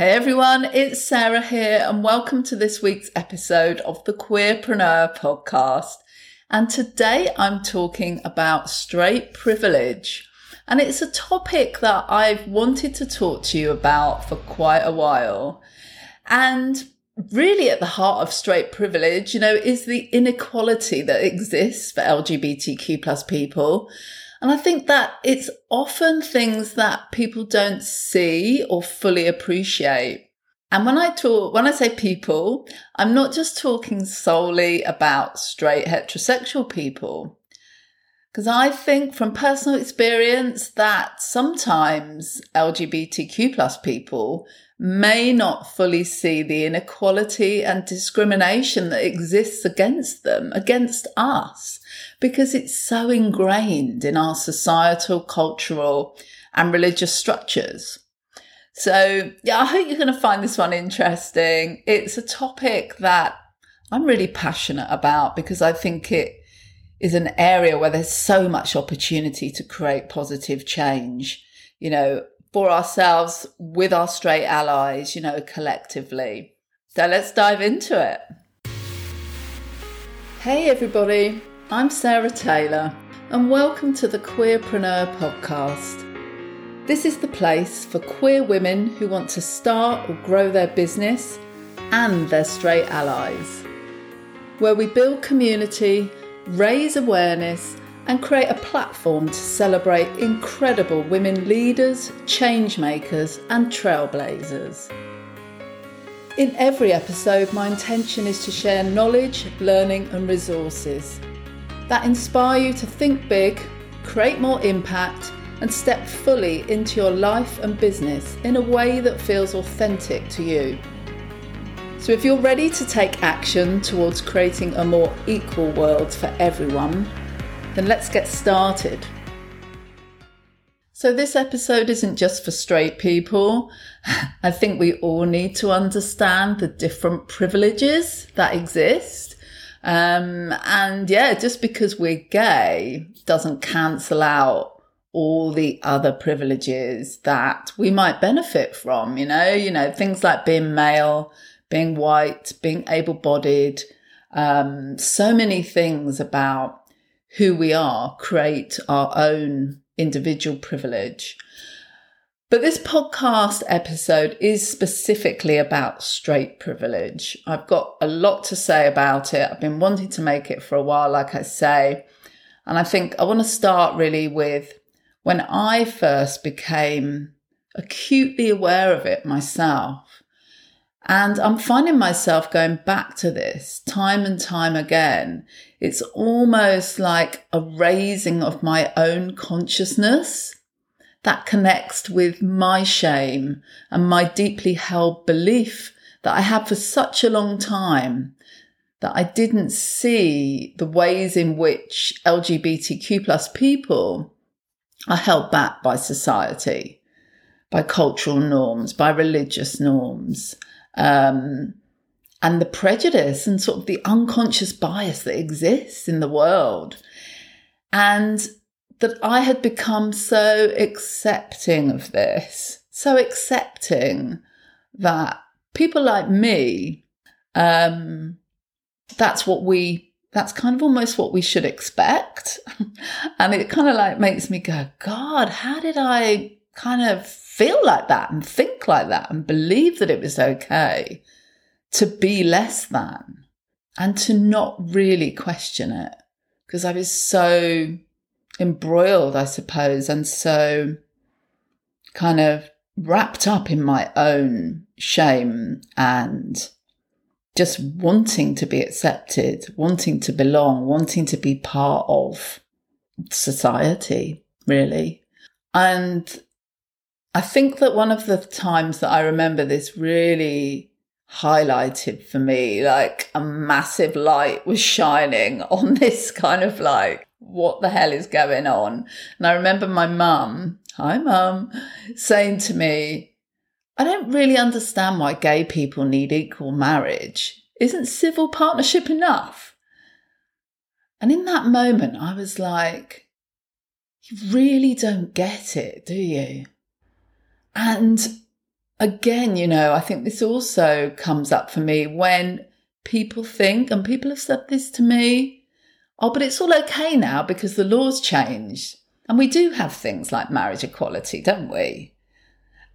Hey everyone, it's Sarah here and welcome to this week's episode of the Queerpreneur podcast. And today I'm talking about straight privilege. And it's a topic that I've wanted to talk to you about for quite a while. And really at the heart of straight privilege, you know, is the inequality that exists for LGBTQ+ people. And I think that it's often things that people don't see or fully appreciate. And when I say people, I'm not just talking solely about straight heterosexual people. Because I think from personal experience that sometimes LGBTQ+ people may not fully see the inequality and discrimination that exists against them, against us, because it's so ingrained in our societal, cultural and religious structures. So yeah, I hope you're going to find this one interesting. It's a topic that I'm really passionate about because I think it is an area where there's so much opportunity to create positive change, you know, for ourselves, with our straight allies, you know, collectively. So let's dive into it. Hey everybody, I'm Sarah Taylor and welcome to the Queerpreneur podcast. This is the place for queer women who want to start or grow their business and their straight allies, where we build community, raise awareness and create a platform to celebrate incredible women leaders, change makers and trailblazers. In every episode, my intention is to share knowledge, learning and resources that inspire you to think big, create more impact and step fully into your life and business in a way that feels authentic to you. So if you're ready to take action towards creating a more equal world for everyone, then let's get started. So this episode isn't just for straight people. I think we all need to understand the different privileges that exist. Just because we're gay doesn't cancel out all the other privileges that we might benefit from, you know, things like being male, being white, being able-bodied, so many things about who we are create our own individual privilege. But this podcast episode is specifically about straight privilege. I've got a lot to say about it. I've been wanting to make it for a while, like I say. And I think I want to start really with when I first became acutely aware of it myself. And I'm finding myself going back to this time and time again. It's almost like a raising of my own consciousness that connects with my shame and my deeply held belief that I had for such a long time that I didn't see the ways in which LGBTQ+ people are held back by society, by cultural norms, by religious norms. And the prejudice and sort of the unconscious bias that exists in the world, and that I had become so accepting of this, so accepting that people like me, that's kind of almost what we should expect. And it kind of like makes me go, God, how did I kind of feel like that and think like that and believe that it was okay to be less than and to not really question it, because I was so embroiled, I suppose, and so kind of wrapped up in my own shame and just wanting to be accepted, wanting to belong, wanting to be part of society, really. And I think that one of the times that I remember this really highlighted for me, like a massive light was shining on this kind of like, what the hell is going on? And I remember my mum, hi mum, saying to me, I don't really understand why gay people need equal marriage. Isn't civil partnership enough? And in that moment, I was like, you really don't get it, do you? And again, you know, I think this also comes up for me when people think, and people have said this to me, oh, but it's all okay now because the law's changed. And we do have things like marriage equality, don't we?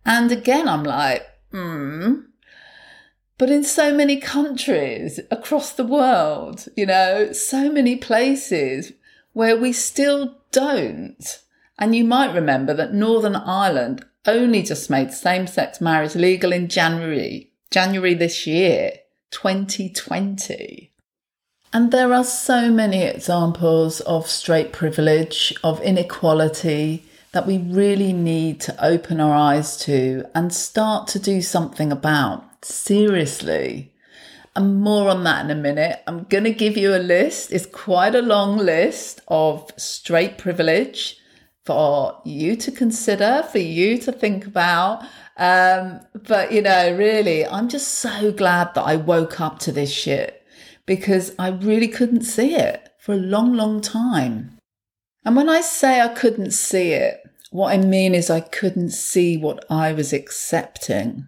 And again, I'm like, But in so many countries across the world, you know, so many places where we still don't. And you might remember that Northern Ireland only just made same-sex marriage legal in January this year, 2020. And there are so many examples of straight privilege, of inequality, that we really need to open our eyes to and start to do something about, seriously. And more on that in a minute. I'm going to give you a list. It's quite a long list of straight privilege for you to consider, for you to think about. But, you know, really, I'm just so glad that I woke up to this shit because I really couldn't see it for a long, long time. And when I say I couldn't see it, what I mean is I couldn't see what I was accepting.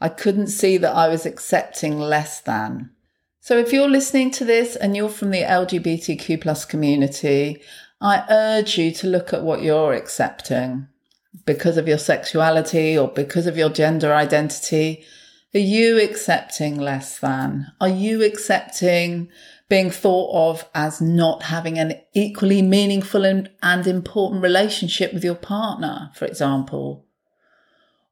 I couldn't see that I was accepting less than. So if you're listening to this and you're from the LGBTQ+ community, I urge you to look at what you're accepting because of your sexuality or because of your gender identity. Are you accepting less than? Are you accepting being thought of as not having an equally meaningful and important relationship with your partner, for example?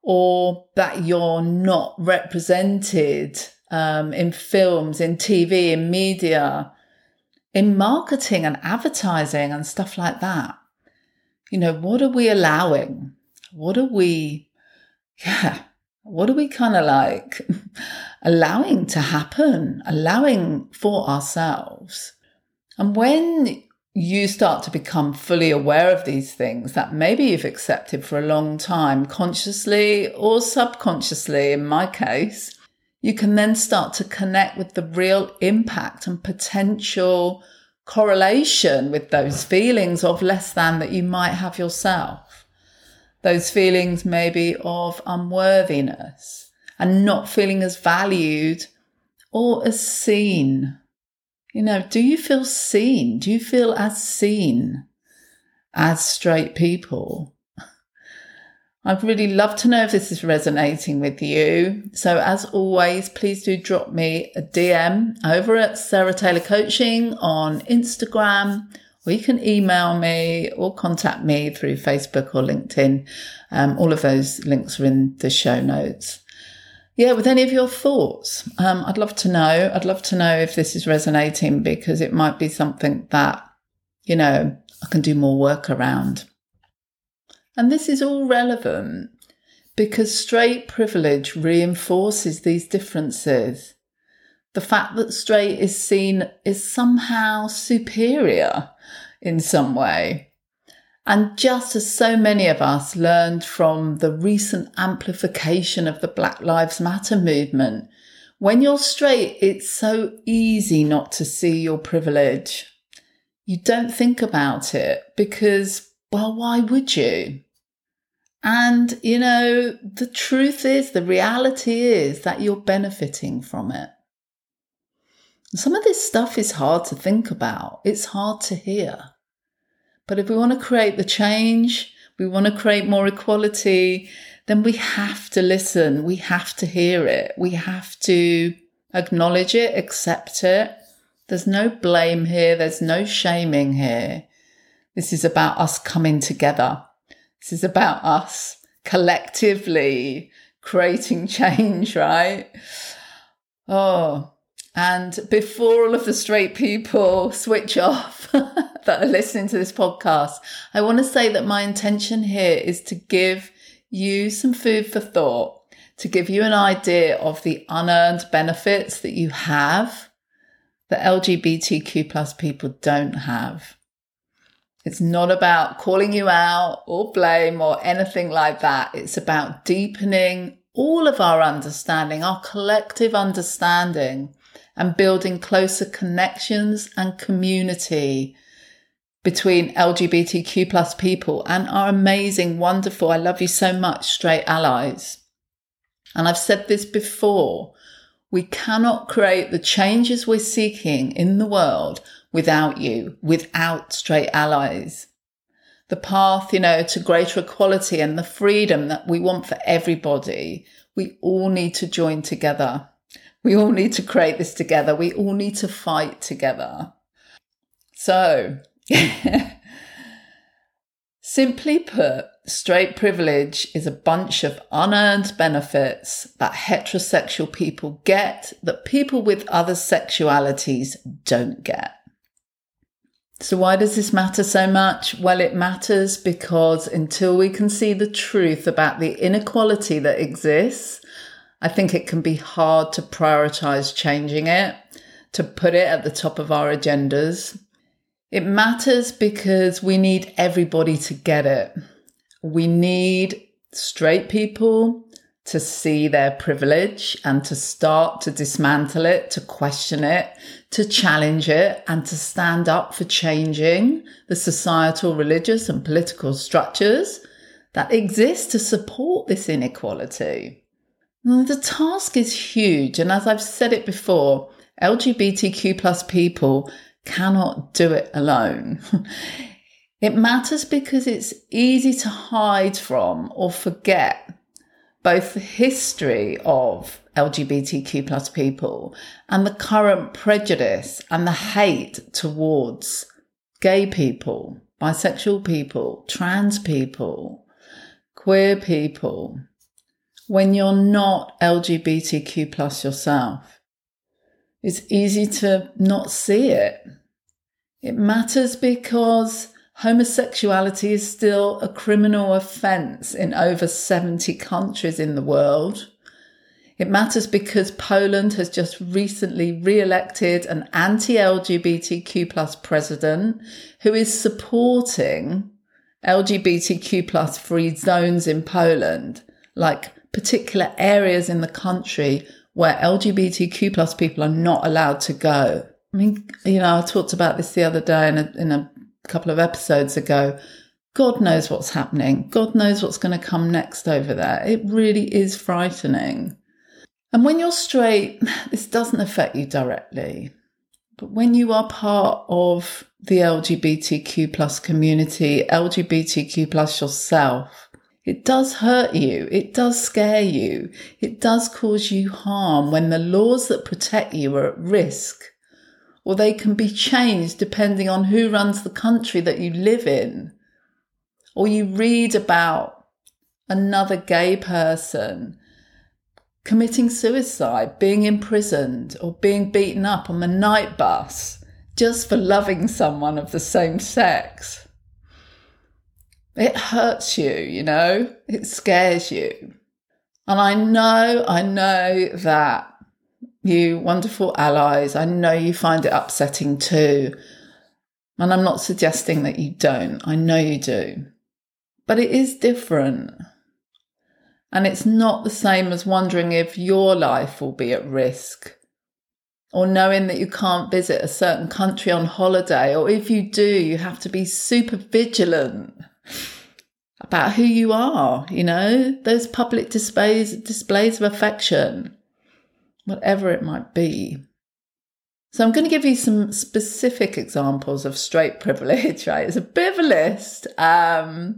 Or that you're not represented in films, in TV, in media, in marketing and advertising and stuff like that? You know, what are we allowing? What are we kind of like allowing to happen, allowing for ourselves? And when you start to become fully aware of these things that maybe you've accepted for a long time, consciously or subconsciously, in my case, you can then start to connect with the real impact and potential correlation with those feelings of less than that you might have yourself. Those feelings maybe of unworthiness and not feeling as valued or as seen. You know, do you feel seen? Do you feel as seen as straight people? I'd really love to know if this is resonating with you. So as always, please do drop me a DM over at Sarah Taylor Coaching on Instagram. Or you can email me or contact me through Facebook or LinkedIn. All of those links are in the show notes. Yeah, with any of your thoughts, I'd love to know. I'd love to know if this is resonating because it might be something that, you know, I can do more work around. And this is all relevant because straight privilege reinforces these differences. The fact that straight is seen is somehow superior in some way. And just as so many of us learned from the recent amplification of the Black Lives Matter movement, when you're straight, it's so easy not to see your privilege. You don't think about it because, well, why would you? And, you know, the truth is, the reality is that you're benefiting from it. Some of this stuff is hard to think about. It's hard to hear. But if we want to create the change, we want to create more equality, then we have to listen. We have to hear it. We have to acknowledge it, accept it. There's no blame here. There's no shaming here. This is about us coming together. This is about us collectively creating change, right? Oh, and before all of the straight people switch off that are listening to this podcast, I want to say that my intention here is to give you some food for thought, to give you an idea of the unearned benefits that you have that LGBTQ+ people don't have. It's not about calling you out or blame or anything like that. It's about deepening all of our understanding, our collective understanding, and building closer connections and community between LGBTQ+ people and our amazing, wonderful, I love you so much, straight allies. And I've said this before, we cannot create the changes we're seeking in the world without you, without straight allies. The path, you know, to greater equality and the freedom that we want for everybody, we all need to join together. We all need to create this together. We all need to fight together. So, simply put, straight privilege is a bunch of unearned benefits that heterosexual people get that people with other sexualities don't get. So why does this matter so much? Well, it matters because until we can see the truth about the inequality that exists, I think it can be hard to prioritize changing it, to put it at the top of our agendas. It matters because we need everybody to get it. We need straight people to see their privilege and to start to dismantle it, to question it, to challenge it, and to stand up for changing the societal, religious, and political structures that exist to support this inequality. The task is huge, and as I've said it before, LGBTQ+ people cannot do it alone. It matters because it's easy to hide from or forget both the history of LGBTQ+ people and the current prejudice and the hate towards gay people, bisexual people, trans people, queer people, when you're not LGBTQ+ yourself. It's easy to not see it. It matters because homosexuality is still a criminal offence in over 70 countries in the world. It matters because Poland has just recently re-elected an anti-LGBTQ+ president who is supporting LGBTQ+ free zones in Poland, like particular areas in the country where LGBTQ+ people are not allowed to go. I mean, you know, I talked about this the other day in a couple of episodes ago. God knows what's happening. God knows what's going to come next over there. It really is frightening. And when you're straight, this doesn't affect you directly. But when you are part of the LGBTQ+ community, LGBTQ+ yourself, it does hurt you. It does scare you. It does cause you harm when the laws that protect you are at risk. Or they can be changed depending on who runs the country that you live in. Or you read about another gay person committing suicide, being imprisoned, or being beaten up on the night bus just for loving someone of the same sex. It hurts you, you know, it scares you. And I know that you wonderful allies, I know you find it upsetting too. And I'm not suggesting that you don't. I know you do. But it is different. And it's not the same as wondering if your life will be at risk, or knowing that you can't visit a certain country on holiday, or if you do, you have to be super vigilant about who you are, you know, those public displays of affection, whatever it might be. So I'm going to give you some specific examples of straight privilege, right? It's a bit of a list. And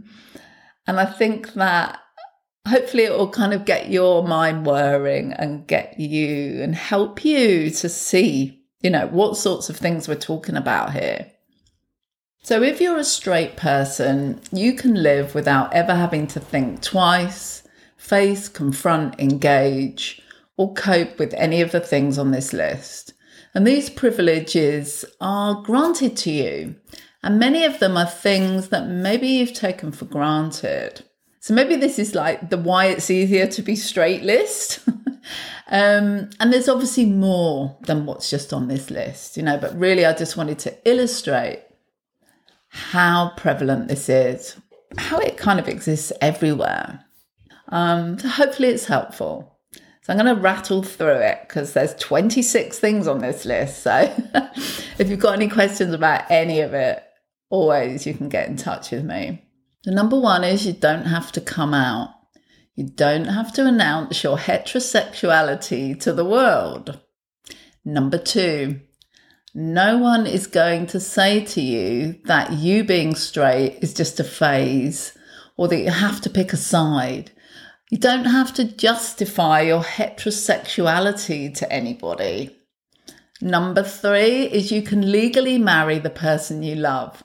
I think that hopefully it will kind of get your mind whirring and get you and help you to see, you know, what sorts of things we're talking about here. So if you're a straight person, you can live without ever having to think twice, face, confront, engage, or cope with any of the things on this list. And these privileges are granted to you. And many of them are things that maybe you've taken for granted. So maybe this is like the why it's easier to be straight list. And there's obviously more than what's just on this list, you know, but really I just wanted to illustrate how prevalent this is, how it kind of exists everywhere. So hopefully it's helpful. I'm going to rattle through it because there's 26 things on this list. So if you've got any questions about any of it, always you can get in touch with me. The number one is you don't have to come out. You don't have to announce your heterosexuality to the world. Number 2, no one is going to say to you that you being straight is just a phase or that you have to pick a side. You don't have to justify your heterosexuality to anybody. Number 3 is you can legally marry the person you love.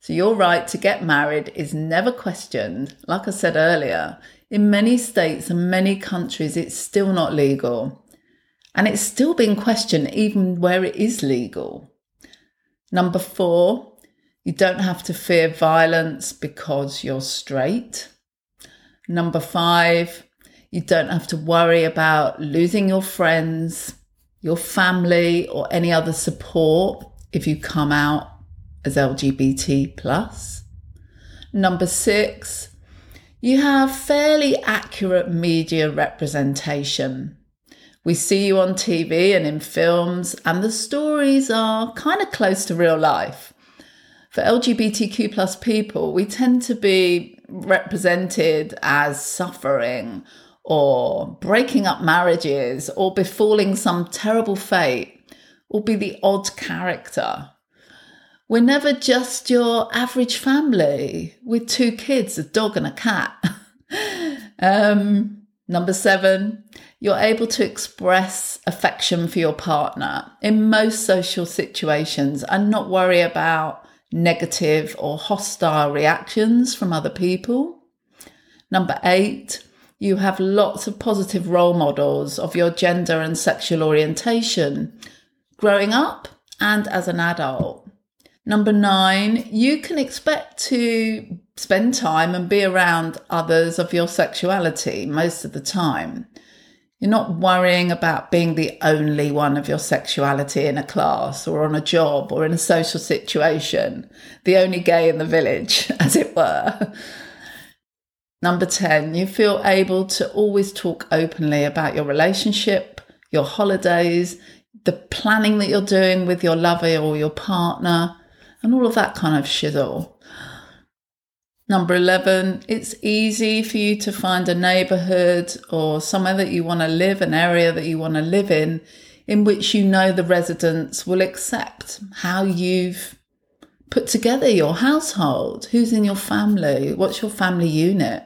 So your right to get married is never questioned. Like I said earlier, in many states and many countries, it's still not legal. And it's still being questioned even where it is legal. Number 4, you don't have to fear violence because you're straight. Number 5, you don't have to worry about losing your friends, your family, or any other support if you come out as LGBT+. Number 6, you have fairly accurate media representation. We see you on TV and in films, and the stories are kind of close to real life. For LGBTQ+ people, we tend to be represented as suffering or breaking up marriages or befalling some terrible fate or be the odd character. We're never just your average family with 2 kids, a dog and a cat. Number 7, you're able to express affection for your partner in most social situations and not worry about negative or hostile reactions from other people. Number 8, you have lots of positive role models of your gender and sexual orientation growing up and as an adult. Number 9, you can expect to spend time and be around others of your sexuality most of the time. You're not worrying about being the only one of your sexuality in a class or on a job or in a social situation, the only gay in the village, as it were. Number 10, you feel able to always talk openly about your relationship, your holidays, the planning that you're doing with your lover or your partner, and all of that kind of shizzle. Number 11, it's easy for you to find a neighbourhood or somewhere that you want to live, an area that you want to live in which you know the residents will accept how you've put together your household, who's in your family, what's your family unit.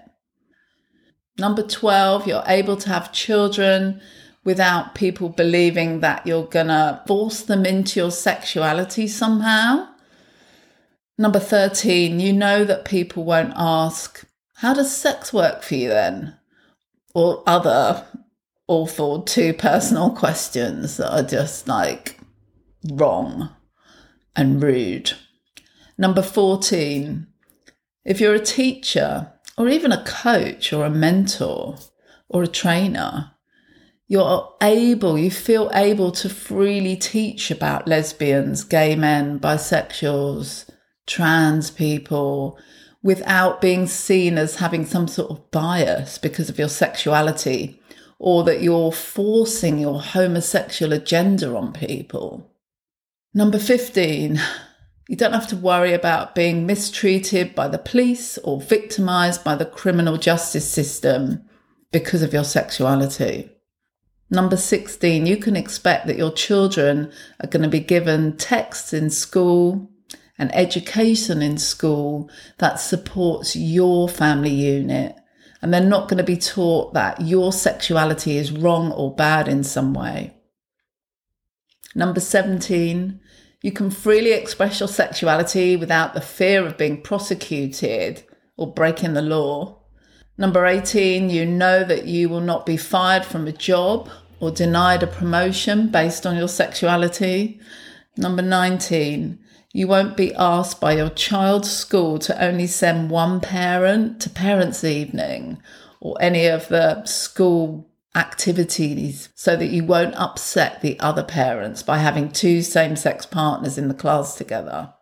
Number 12, you're able to have children without people believing that you're going to force them into your sexuality somehow. Number 13, you know that people won't ask, how does sex work for you then? Or other awful too personal questions that are just like wrong and rude. Number 14, if you're a teacher or even a coach or a mentor or a trainer, you feel able to freely teach about lesbians, gay men, bisexuals, trans people without being seen as having some sort of bias because of your sexuality or that you're forcing your homosexual agenda on people. Number 15, you don't have to worry about being mistreated by the police or victimised by the criminal justice system because of your sexuality. Number 16, you can expect that your children are going to be given texts in school and education in school that supports your family unit. And they're not going to be taught that your sexuality is wrong or bad in some way. Number 17, you can freely express your sexuality without the fear of being prosecuted or breaking the law. Number 18, you know that you will not be fired from a job or denied a promotion based on your sexuality. Number 19, you won't be asked by your child's school to only send one parent to parents' evening or any of the school activities so that you won't upset the other parents by having 2 same-sex partners in the class together.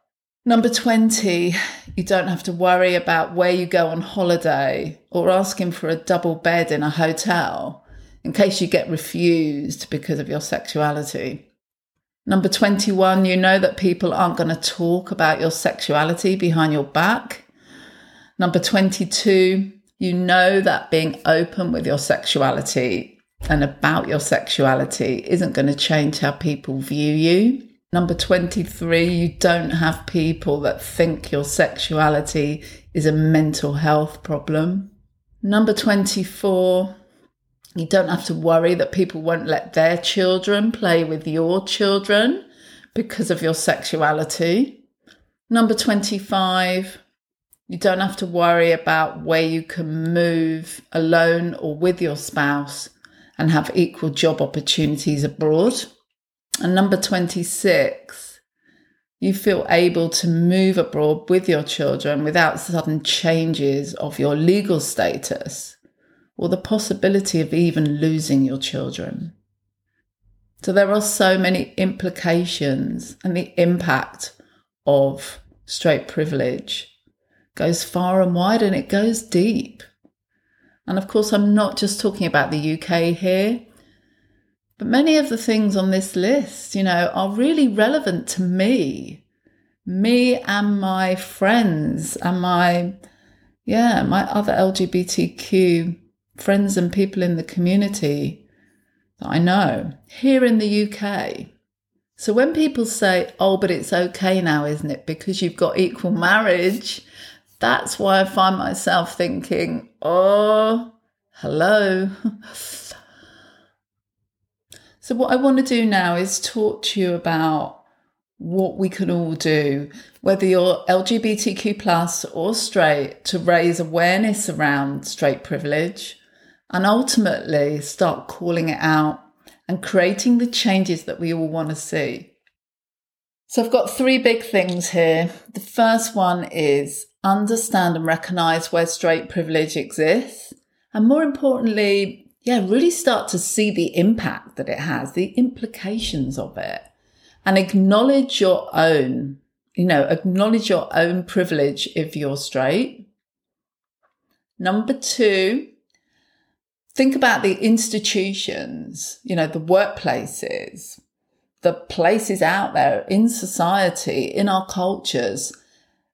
Number 20, you don't have to worry about where you go on holiday or asking for a double bed in a hotel in case you get refused because of your sexuality. Number 21, you know that people aren't going to talk about your sexuality behind your back. Number 22, You know that being open with your sexuality and about your sexuality isn't going to change how people view you. Number 23, you don't have people that think your sexuality is a mental health problem. Number 24, you don't have to worry that people won't let their children play with your children because of your sexuality. Number 25, you don't have to worry about where you can move alone or with your spouse and have equal job opportunities abroad. And number 26, you feel able to move abroad with your children without sudden changes of your legal status or the possibility of even losing your children. So there are so many implications, and the impact of straight privilege goes far and wide, and it goes deep. And of course, I'm not just talking about the UK here, but many of the things on this list, you know, are really relevant to me and my friends and my other LGBTQ friends and people in the community that I know here in the UK. So when people say, oh, but it's okay now, isn't it, because you've got equal marriage, that's why I find myself thinking, oh, hello. So what I want to do now is talk to you about what we can all do, whether you're LGBTQ+ or straight, to raise awareness around straight privilege and ultimately start calling it out and creating the changes that we all want to see. So I've got three big things here. The first one is understand and recognise where straight privilege exists. And more importantly, really start to see the impact that it has, the implications of it. And acknowledge your own privilege if you're straight. Number two, think about the institutions, the workplaces, the places out there in society, in our cultures,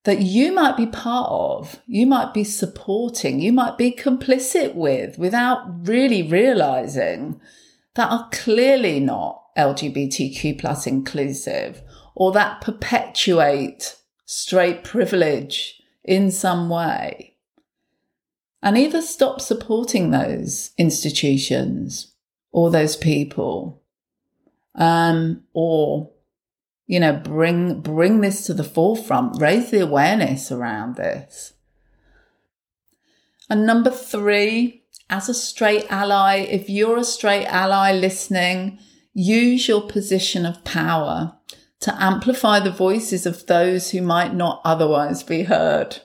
that you might be part of, you might be supporting, you might be complicit with without really realising, that are clearly not LGBTQ+ inclusive, or that perpetuate straight privilege in some way. And either stop supporting those institutions or those people, or bring this to the forefront, raise the awareness around this. And number three, as a straight ally, if you're a straight ally listening, use your position of power to amplify the voices of those who might not otherwise be heard.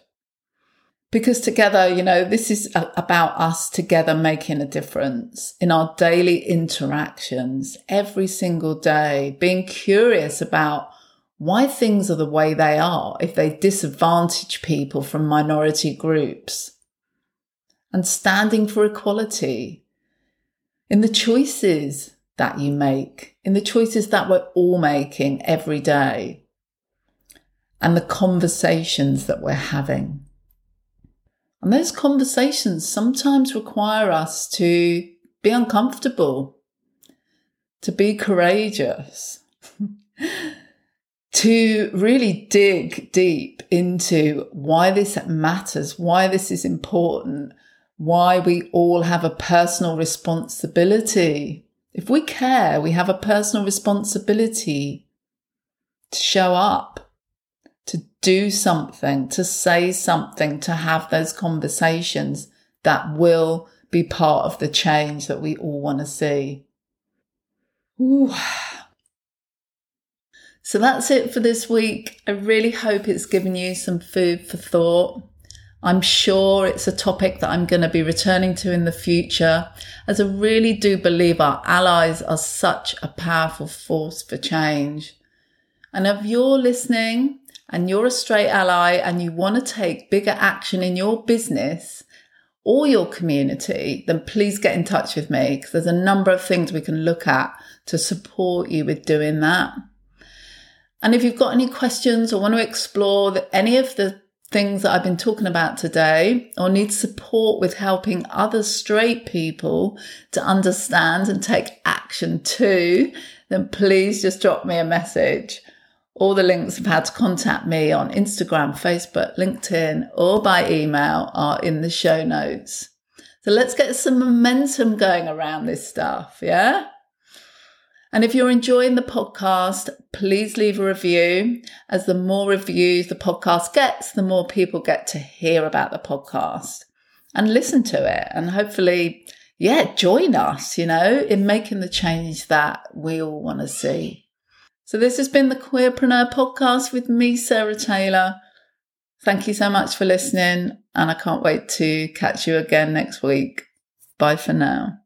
Because together, this is about us together making a difference in our daily interactions every single day, being curious about why things are the way they are if they disadvantage people from minority groups, and standing for equality in the choices that you make, in the choices that we're all making every day, and the conversations that we're having. And those conversations sometimes require us to be uncomfortable, to be courageous, to really dig deep into why this matters, why this is important, why we all have a personal responsibility. If we care, we have a personal responsibility to show up, to do something, to say something, to have those conversations that will be part of the change that we all want to see. Ooh. So that's it for this week. I really hope it's given you some food for thought. I'm sure it's a topic that I'm going to be returning to in the future, as I really do believe our allies are such a powerful force for change. And if you're listening, and you're a straight ally and you want to take bigger action in your business or your community, then please get in touch with me, because there's a number of things we can look at to support you with doing that. And if you've got any questions or want to explore any of the things that I've been talking about today, or need support with helping other straight people to understand and take action too, then please just drop me a message. All the links of how to contact me on Instagram, Facebook, LinkedIn, or by email are in the show notes. So let's get some momentum going around this stuff, yeah? And if you're enjoying the podcast, please leave a review, as the more reviews the podcast gets, the more people get to hear about the podcast and listen to it, and hopefully, join us, in making the change that we all want to see. So this has been the Queerpreneur podcast with me, Sarah Taylor. Thank you so much for listening, and I can't wait to catch you again next week. Bye for now.